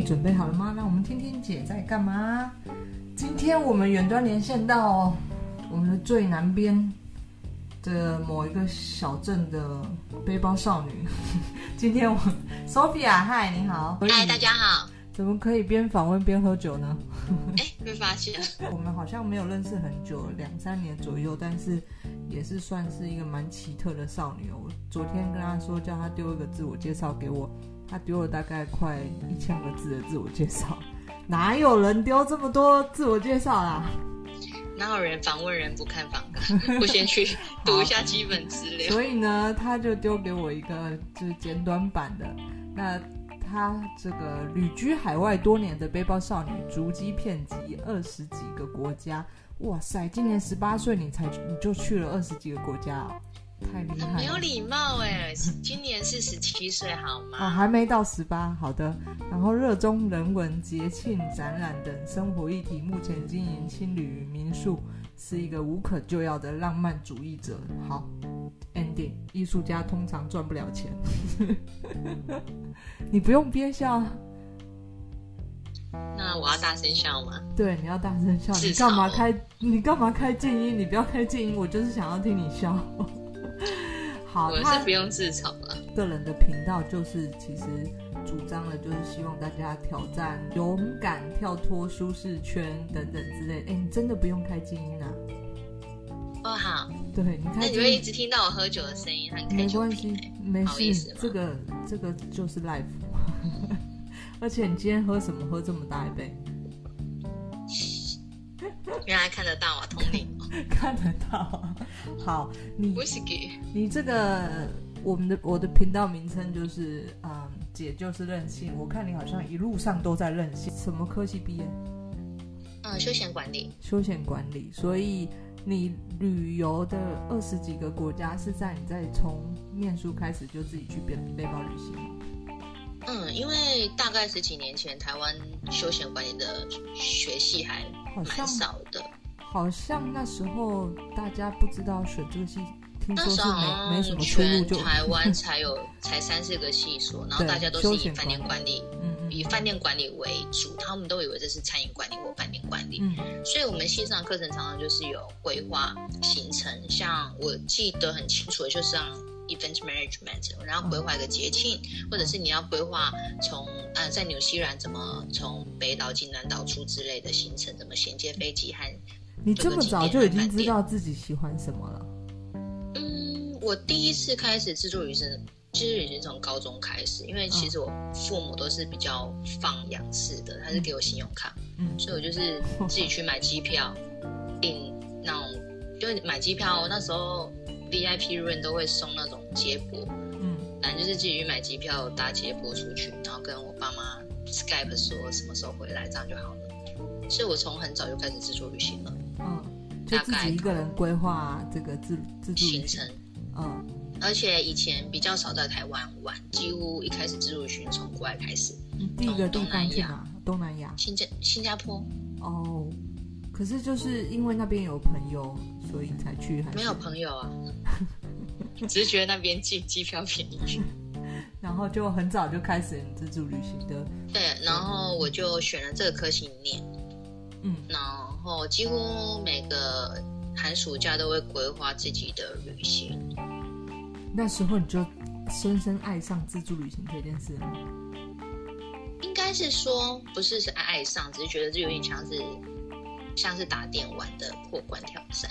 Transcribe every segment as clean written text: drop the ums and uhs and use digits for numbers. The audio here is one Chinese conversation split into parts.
你准备好了吗？那我们听听姐在干嘛。今天我们远端连线到我们的最南边的某一个小镇的背包少女。今天我 Sophia， 嗨，你好。嗨，大家好。怎么可以边访问边喝酒呢？被发现了。我们好像没有认识很久，2-3年左右，但是也是算是一个蛮奇特的少女。我昨天跟她说叫她丢一个自我介绍给我，她丢了大概快1000个字的自我介绍。哪有人丢这么多自我介绍啦？哪有人访问人不看访纲，不先去读一下基本资料？所以呢，她就丢给我一个就是简短版的。那她这个旅居海外多年的背包少女，足迹遍及20几个国家。哇塞，今年18岁你就去了20几个国家哦，太厉害了！没有礼貌哎，今年是17岁好吗？哦，还没到18，好的。然后热衷人文、节庆、展览等生活议题，目前经营青旅民宿，是一个无可救药的浪漫主义者。好。Ending， 艺术家通常赚不了钱。你不用憋笑。那我要大声笑吗？对，你要大声笑。你干嘛开静音？你不要开静音，我就是想要听你笑。好，我是不用自嘲了。个人的频道就是其实主张的就是希望大家挑战、勇敢、跳脱舒适圈等等之类的。哎，你真的不用开静音啊。哦，好，对，你看，那你会一直听到我喝酒的声音，很开酒瓶，没关系，没事，这个就是 life。 而且你今天喝什么？喝这么大一杯？原来看得到啊，同理，看得到啊。好，你这个我的频道名称就是姐就是任性。我看你好像一路上都在任性。什么科系毕业？休闲管理。所以你旅游的20几个国家是在你在从念书开始就自己去背包旅行吗？因为大概10几年前台湾休闲管理的学系还蛮少的，好像那时候大家不知道选这个系，听说是没什么出路，就全台湾才3-4个系所，然后大家都是以饭店管理为主，他们都以为这是餐饮管理或饭店管理，所以我们系上课程常常就是有规划行程，像我记得很清楚的就是像 event management， 然后规划一个节庆，或者是你要规划从在纽西兰怎么从北岛进南岛出之类的行程，怎么衔接飞机和你这么早就已经知道自己喜欢什么了？我第一次开始自助旅行其实已经从高中开始，因为其实我父母都是比较放养式的，他是给我信用卡，所以我就是自己去买机票，订那种就是买机票，那时候 VIP room 都会送那种接驳，反正就是自己去买机票搭接驳出去，然后跟我爸妈 Skype 说什么时候回来，这样就好了。所以我从很早就开始自助旅行了，就自己一个人规划这个自助行程，而且以前比较少在台湾玩，几乎一开始自助旅行从国外开始。第一个地方去哪？东南亚，新加坡。哦，可是就是因为那边有朋友，所以才去。没有朋友啊，只是觉得那边机票便宜。然后就很早就开始自助旅行的。对，然后我就选了这个科系念。然后几乎每个寒暑假都会规划自己的旅行。那时候你就深深爱上自助旅行这件事吗？应该是说不是爱上，只是觉得这有点像是打电玩的破关挑战，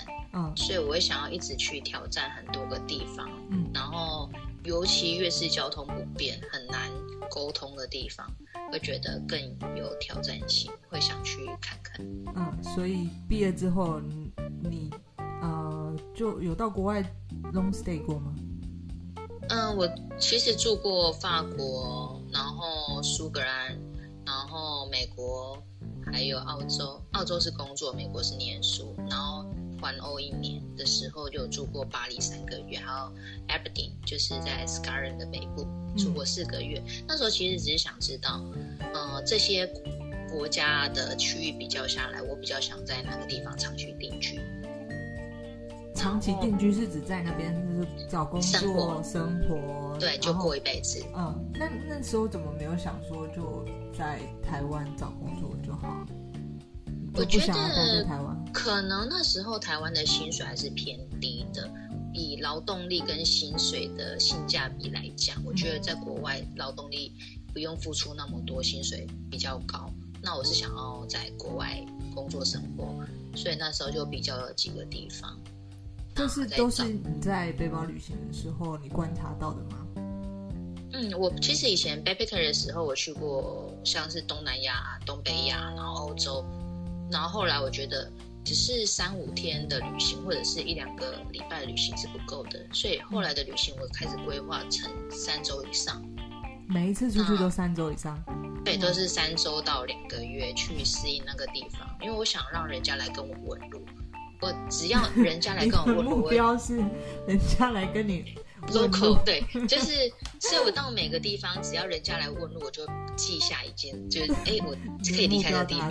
所以我会想要一直去挑战很多个地方，然后尤其越是交通不便很难沟通的地方会觉得更有挑战性，会想去看看。所以毕业之后你就有到国外 long stay 过吗？我其实住过法国，然后苏格兰，然后美国，还有澳洲。澳洲是工作，美国是念书。然后环欧1年的时候就住过巴黎3个月，还有 Aberdeen 就是在 Scotland 的北部住过4个月。那时候其实只是想知道，这些国家的区域比较下来，我比较想在哪个地方长期定居。长期定居是指在那边就是找工作生活，对，就过一辈子。嗯，那时候怎么没有想说就在台湾找工作就好了？我觉得可能那时候台湾的薪水还是偏低的，以劳动力跟薪水的性价比来讲，我觉得在国外劳动力不用付出那么多，薪水比较高。那我是想要在国外工作生活，所以那时候就比较有几个地方。就是都是你在背包旅行的时候你观察到的吗？嗯，我其实以前 backpacker 的时候，我去过像是东南亚、东北亚，然后欧洲，然后后来我觉得只是3-5天的旅行或者是1-2个礼拜的旅行是不够的，所以后来的旅行我开始规划成3周以上。每一次出去都3周以上？对，都是3周到2个月去适应那个地方，因为我想让人家来跟我问路。我只要人家来跟我问路，目标是人家来跟你问路。对，就是，所以我到每个地方，只要人家来问路，我就记下一件，就是我可以离开这个地方，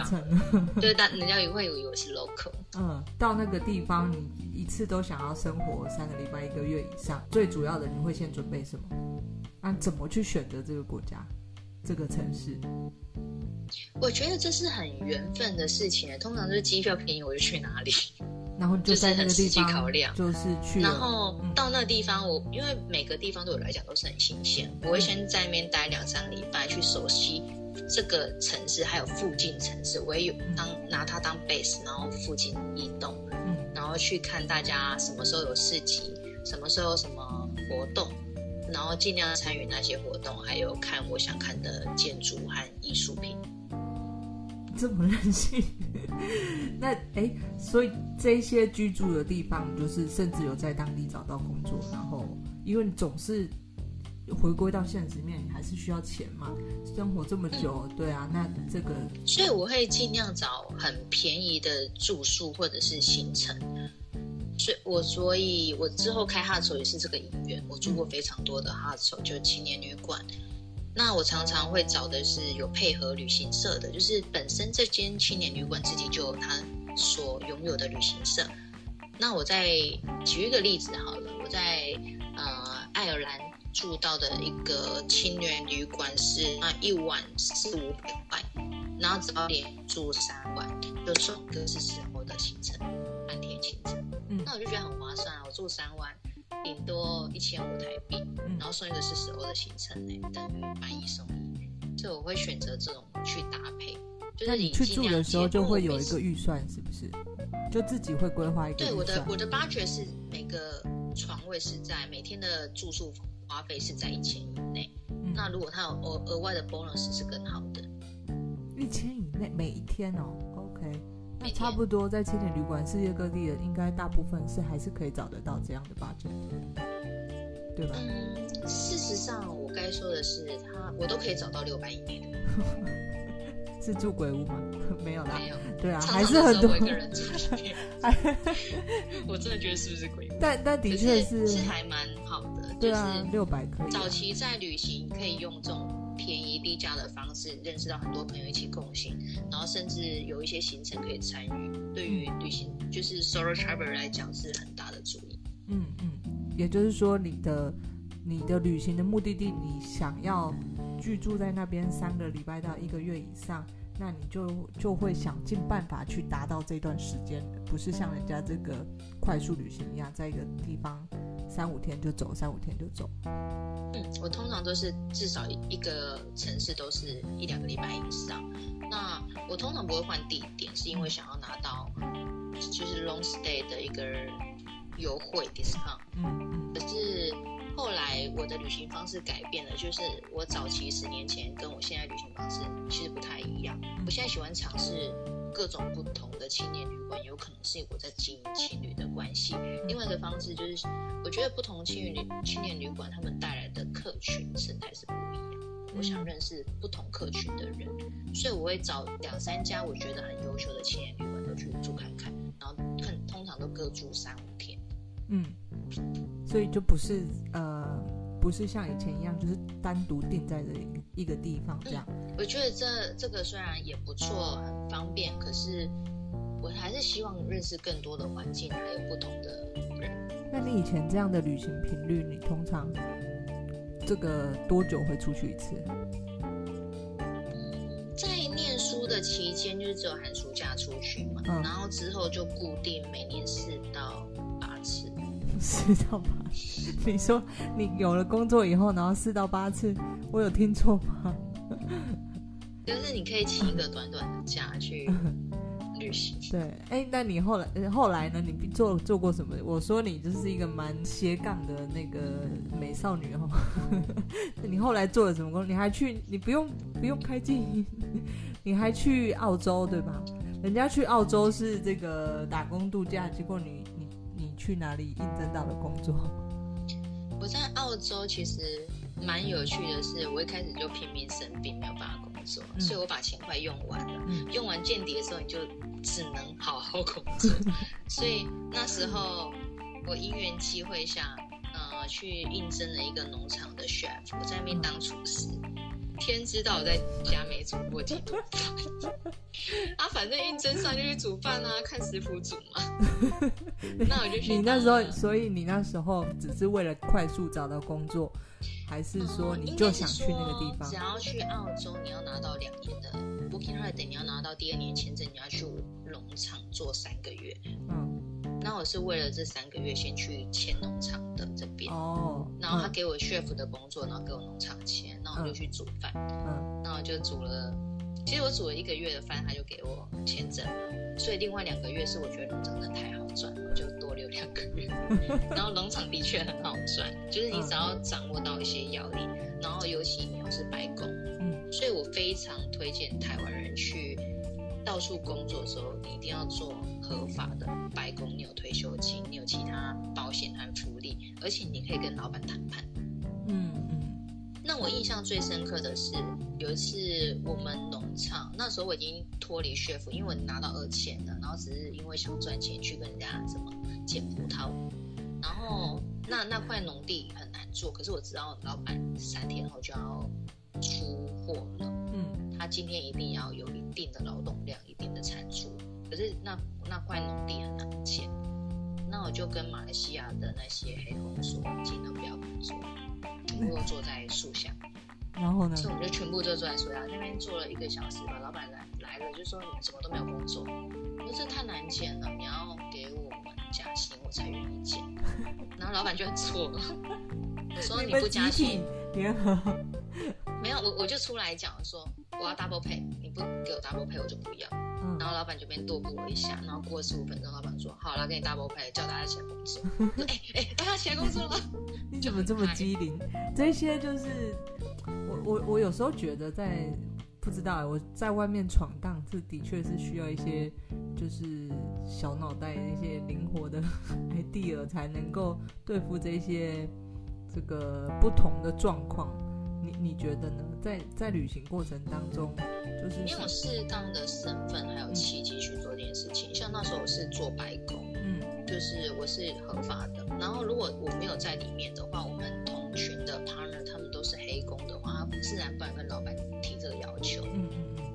就是人家也会以为我是 local。嗯，到那个地方，你一次都想要生活3个礼拜、1个月以上，最主要的你会先准备什么？那怎么去选择这个国家？这个城市，我觉得这是很缘分的事情。通常就是机票便宜我就去哪里，然后就在那个地方、就是、很实际考量，就是去了，然后到那个地方我因为每个地方对我来讲都是很新鲜，我会先在那边待2-3礼拜去熟悉这个城市还有附近城市，我也有拿它当 base， 然后附近移动，然后去看大家什么时候有市集，什么时候有什么活动，然后尽量参与那些活动，还有看我想看的建筑和艺术品。这么任性？那所以这些居住的地方，就是甚至有在当地找到工作，然后因为你总是回归到现实面，你还是需要钱嘛，生活这么久，对啊，那这个，所以我会尽量找很便宜的住宿或者是行程。所以我之后开哈丑也是这个因缘，我住过非常多的哈丑，就青年旅馆。那我常常会找的是有配合旅行社的，就是本身这间青年旅馆自己就有它所拥有的旅行社。那我再举一个例子好了，我在爱尔兰住到的一个青年旅馆是1晚400-500块，然后只要连住3晚，就算个是4周的行程，3天行程。那我就觉得很划算啊！我住3晚，顶多1500台币，然后送一个40欧的行程等于买1送1，所以我会选择这种去搭配。就是你去住的时候就会有一个预算，是不是？就自己会规划一个预算。对，我的 budget 是每个床位是在每天的住宿花费是在1000以内。那如果它有额外的 bonus 是更好的。1000以内每一天哦 ，OK。那差不多在青年旅馆世界各地的应该大部分是还是可以找得到这样的budget，对吧？事实上我该说的是我都可以找到600以内的。是住鬼屋吗？没有啦，没有，对啊，常常的时候我一个人住里面。我真的觉得是不是鬼屋，但的确 是还蛮好的，对啊，就是600可以。早期在旅行可以用这种便宜低价的方式认识到很多朋友一起共行，然后甚至有一些行程可以参与，对于旅行就是 solo traveler 来讲是很大的助益。也就是说你的旅行的目的地你想要居住在那边3个礼拜到1个月以上，那你就会想尽办法去达到这段时间，不是像人家这个快速旅行一样在一个地方3-5天就走，3-5天就走。我通常都是至少一个城市都是1-2个礼拜以上。那我通常不会换地点，是因为想要拿到就是 long stay 的一个优惠 discount。可是后来我的旅行方式改变了，就是我早期10年前跟我现在旅行方式其实不太一样。我现在喜欢尝试各种不同的青年旅馆，有可能是我在经营青旅的关系。另外一个方式就是我觉得不同青年旅馆他们带来的客群生态是不一样，我想认识不同客群的人，所以我会找2-3家我觉得很优秀的青年旅馆都去住看看，然后通常都各住3-5天。所以就不是像以前一样就是单独定在这一个地方这样。我觉得这个虽然也不错，很方便，可是我还是希望认识更多的环境还有不同的人。那你以前这样的旅行频率，你通常这个多久会出去一次？在念书的期间就是只有寒暑假出去嘛，然后之后就固定每年4到8次。4到8？你说你有了工作以后，然后4到8次，我有听错吗？就是你可以请一个短短的假去旅行。对，哎，那你后来呢？你做过什么？我说你就是一个蛮斜杠的那个美少女哦。你后来做了什么工作？你还去？你不用开机，你还去澳洲对吧？人家去澳洲是这个打工度假，结果你去哪里应征到了工作？我在澳洲其实蛮有趣的是，我一开始就拼命生病，没有办法工作，所以我把钱快用完了。用完见底的时候，你就只能好好工作。所以那时候我因缘际会下，去应征了一个农场的 chef， 我在那边当厨师。天知道我在家没煮过几顿饭。啊，反正应征上就去煮饭啊，看食谱煮嘛。那我就去。你那时候只是为了快速找到工作，还是说你就想去那个地方？只要去澳洲，你要拿到2年的 working holiday， 你要拿到第2年签证，你要去农场做3个月。那我是为了这3个月先去签农场的这边，然后他给我 chef 的工作，然后给我农场签，那我就去煮饭，那我就煮了，其实我煮了1个月的饭，他就给我签证了，所以另外2个月是我觉得农场真的太好赚，我就多留2个月。然后农场的确很好赚，就是你只要掌握到一些要领，然后尤其你又是白工，所以我非常推荐台湾人去到处工作的时候，你一定要做合法的白工，你有退休金，你有其他保险和福利，而且你可以跟老板谈判。那我印象最深刻的是有一次我们农场，那时候我已经脱离学府，因为我拿到2签了，然后只是因为想赚钱去跟人家什么捡葡萄，然后那块农地很难做，可是我知道老板3天后就要出货了，他今天一定要有一定的劳动量，一定的产出，可是那块农地很难建。那我就跟马来西亚的那些黑红说，尽量不要工作，如果坐在树下。然后呢？所以我们就全部就坐在树下那边坐了1个小时吧。老板来了就说你们什么都没有工作，我说这太难建了，你要给我们加薪我才愿意建。然后老板就很错愕，我说你不加薪，联合没有，我就出来讲说我要 double pay， 你不给我 double pay 我就不要。然后老板就边跺我一下，然后过15分钟，老板说好啦，给你 double pay， 叫大家起来工作。哎，大家起来工作了！你怎么这么机灵？这些就是我有时候觉得不知道我在外面闯荡，这的确是需要一些就是小脑袋一些灵活的 idea 才能够对付这些这个不同的状况。你觉得呢？在旅行过程当中，就是你有适当的身份还有契机去做这件事情。像那时候我是做白工，就是我是合法的。然后如果我没有在里面的话，我们同群的 partner 他们都是黑工的话，他自然不然跟老板提这个要求。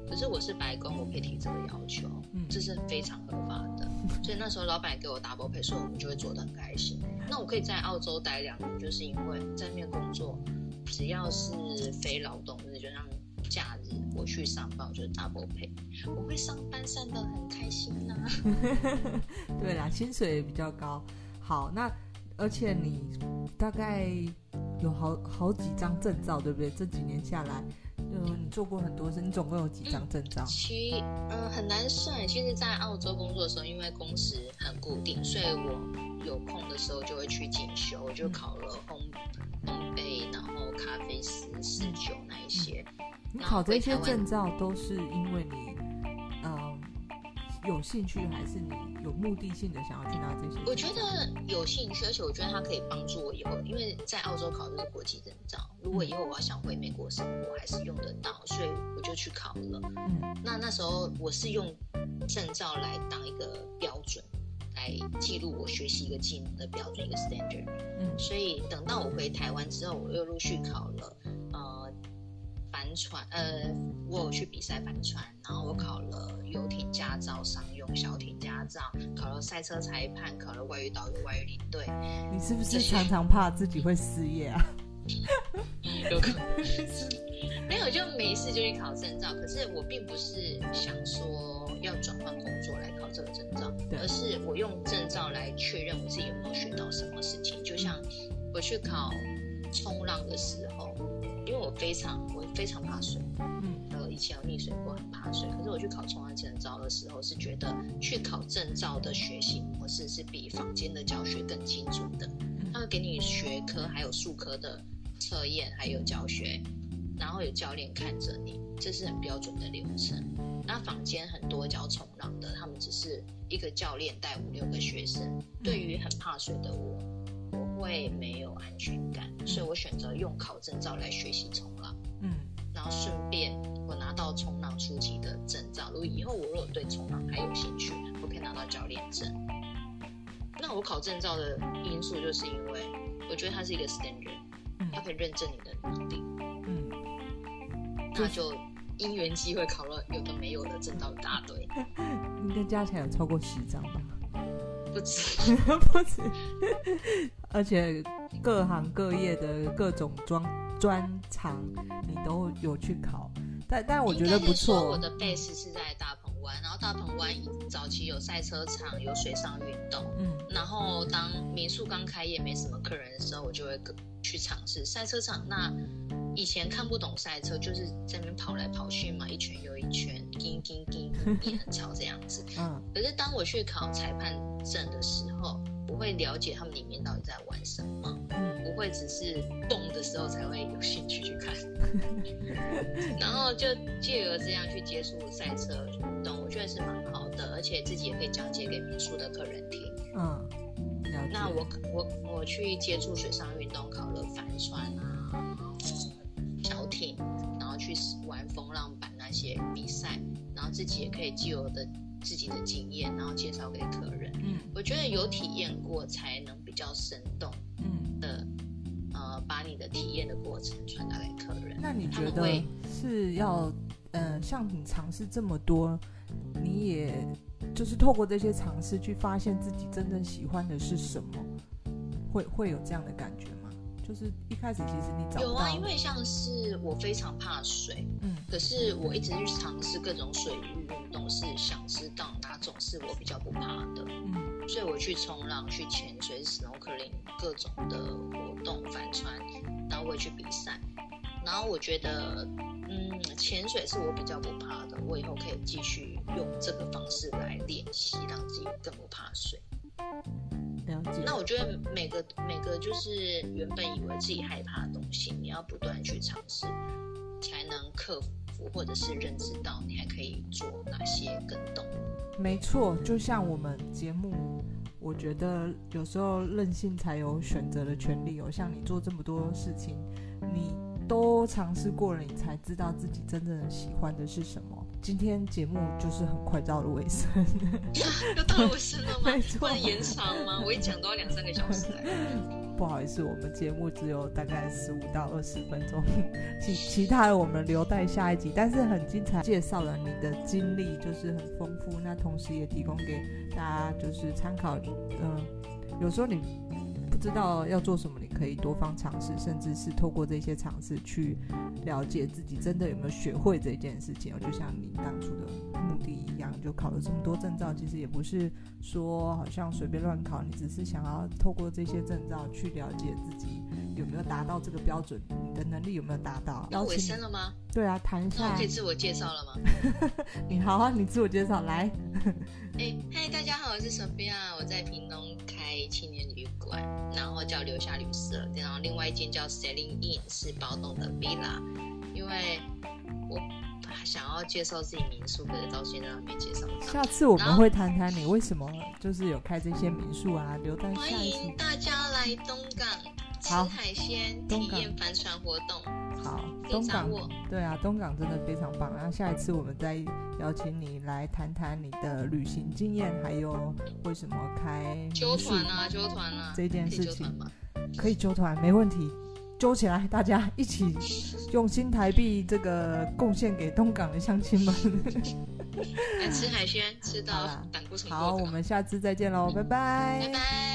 可是我是白工，我可以提这个要求，这是非常合法的。所以那时候老板给我 double pay， 所以我们就会做得很开心。那我可以在澳洲待2年，就是因为在那边工作。只要是非劳动日，就让假日我去上班，我就是 double pay， 我会上班上得很开心啊。对啦，薪水比较高。好，那而且你大概有好几张证照，对不对？这几年下来，你做过很多事，你总共有几张证照？很难算。其实，在澳洲工作的时候，因为工时很固定，所以我有空的时候就会去进修，我就考了烘焙，然后咖啡师、侍酒那一些。你考这些证照都是因为你有兴趣，还是你有目的性的想要去拿这些？我觉得有兴趣，而且我觉得它可以帮助我以后，因为在澳洲考的是国际证照，如果以后我要想回美国生活，我还是用得到，所以我就去考了。那时候我是用证照来当一个标准，来记录我学习一个技能的标准，一个 standard。所以等到我回台湾之后，我又陆续考了帆船，我有去比赛帆船，然后我考了游艇驾照、商用小艇驾照，考了赛车裁判，考了外语导游、外语领队。你是不是常常怕自己会失业啊？有可能没有，就没事就去考证照。可是我并不是想说要转换工作来考这个证照，而是我用证照来确认我自己有没有学到什么事情。就像我去考冲浪的时候，因为我非常怕水，以前有溺水过，很怕水。可是我去考冲浪证照的时候，是觉得去考证照的学习模式是比坊间的教学更清楚的。他会给你学科还有术科的测验，还有教学，然后有教练看着你，这是很标准的流程。那坊间很多教冲浪的，他们只是一个教练带5-6个学生。对于很怕水的我会没有安全感，所以我选择用考证照来学习冲浪。然后顺便我拿到冲浪初级的证照，如果以后我如果对冲浪还有兴趣，我可以拿到教练证。那我考证照的因素就是因为我觉得它是一个 standard，它可以认证你的能力。那就因缘机会考了有的没有的证照一大堆，应该加起来有超过10张吧？不止，不止。而且各行各业的各种专长你都有去考，但我觉得不错。应该是说我的 base 是在大鹏湾，然后大鹏湾早期有赛车场，有水上运动，然后当民宿刚开业没什么客人的时候，我就会去尝试赛车场。那以前看不懂赛车，就是在那边跑来跑去嘛，一圈又一圈，叮叮叮也很吵这样子。可是当我去考裁判证的时候，我会了解他们里面到底在玩什么，不会只是动的时候才会有兴趣去看。然后就借由这样去接触赛车运动，我觉得是蛮好的，而且自己也可以讲解给民宿的客人听。那我去接触水上运动，考了帆船啊。小艇，然后去玩风浪板那些比赛，然后自己也可以藉由自己的经验，然后介绍给客人。我觉得有体验过才能比较生动的，把你的体验的过程传达给客人。那你觉得是要像你尝试这么多，你也就是透过这些尝试去发现自己真正喜欢的是什么，会有这样的感觉吗？就是一开始其实你找到有啊，因为像是我非常怕水，可是我一直去尝试各种水域运动，是想知道哪种是我比较不怕的，所以我去冲浪、去潜水、snorkeling 各种的活动、帆船，然后我也去比赛。然后我觉得，潜水是我比较不怕的，我以后可以继续用这个方式来练习，让自己更不怕水。那我觉得每个就是原本以为自己害怕的东西，你要不断去尝试，才能克服，或者是认知到你还可以做哪些更动。没错，就像我们节目，我觉得有时候任性才有选择的权利。像你做这么多事情，你都尝试过了，你才知道自己真正喜欢的是什么。今天节目就是很快到了尾声，又到了尾声了吗？不能延长吗？我一讲都要2-3个小时。不好意思，我们节目只有大概15到20分钟，其他的我们留待下一集。但是很精彩，介绍了你的经历，就是很丰富。那同时也提供给大家就是参考。有时候你不知道要做什么，你可以多方尝试，甚至是透过这些尝试去了解自己真的有没有学会这件事情。就像你当初的目的一样，就考了这么多证照，其实也不是说好像随便乱考，你只是想要透过这些证照去了解自己有没有达到这个标准，你的能力有没有达到。要尾声了吗？对啊，谈一下。那我可以自我介绍了吗？你好啊，你自我介绍来。嗨，大家好，我是 Sophia， 我在屏东开青年旅馆，然后叫留下旅社，然后另外一间叫 Selling In， 是包栋的 villa。 因为我想要介绍自己民宿，可是到现在还没介绍到。下次我们会谈谈你为什么就是有开这些民宿啊，留在下一集。欢迎大家来东港吃海鲜，体验帆船活动。好，东港，对啊，东港真的非常棒。然后下一次我们再邀请你来谈谈你的旅行经验，还有为什么开民宿，揪团啊这件事情。可以揪团，没问题。揪起来，大家一起用新台币这个贡献给东港的乡亲们。来吃海鲜，吃到胆固醇过高。好，我们下次再见喽，拜拜。拜拜。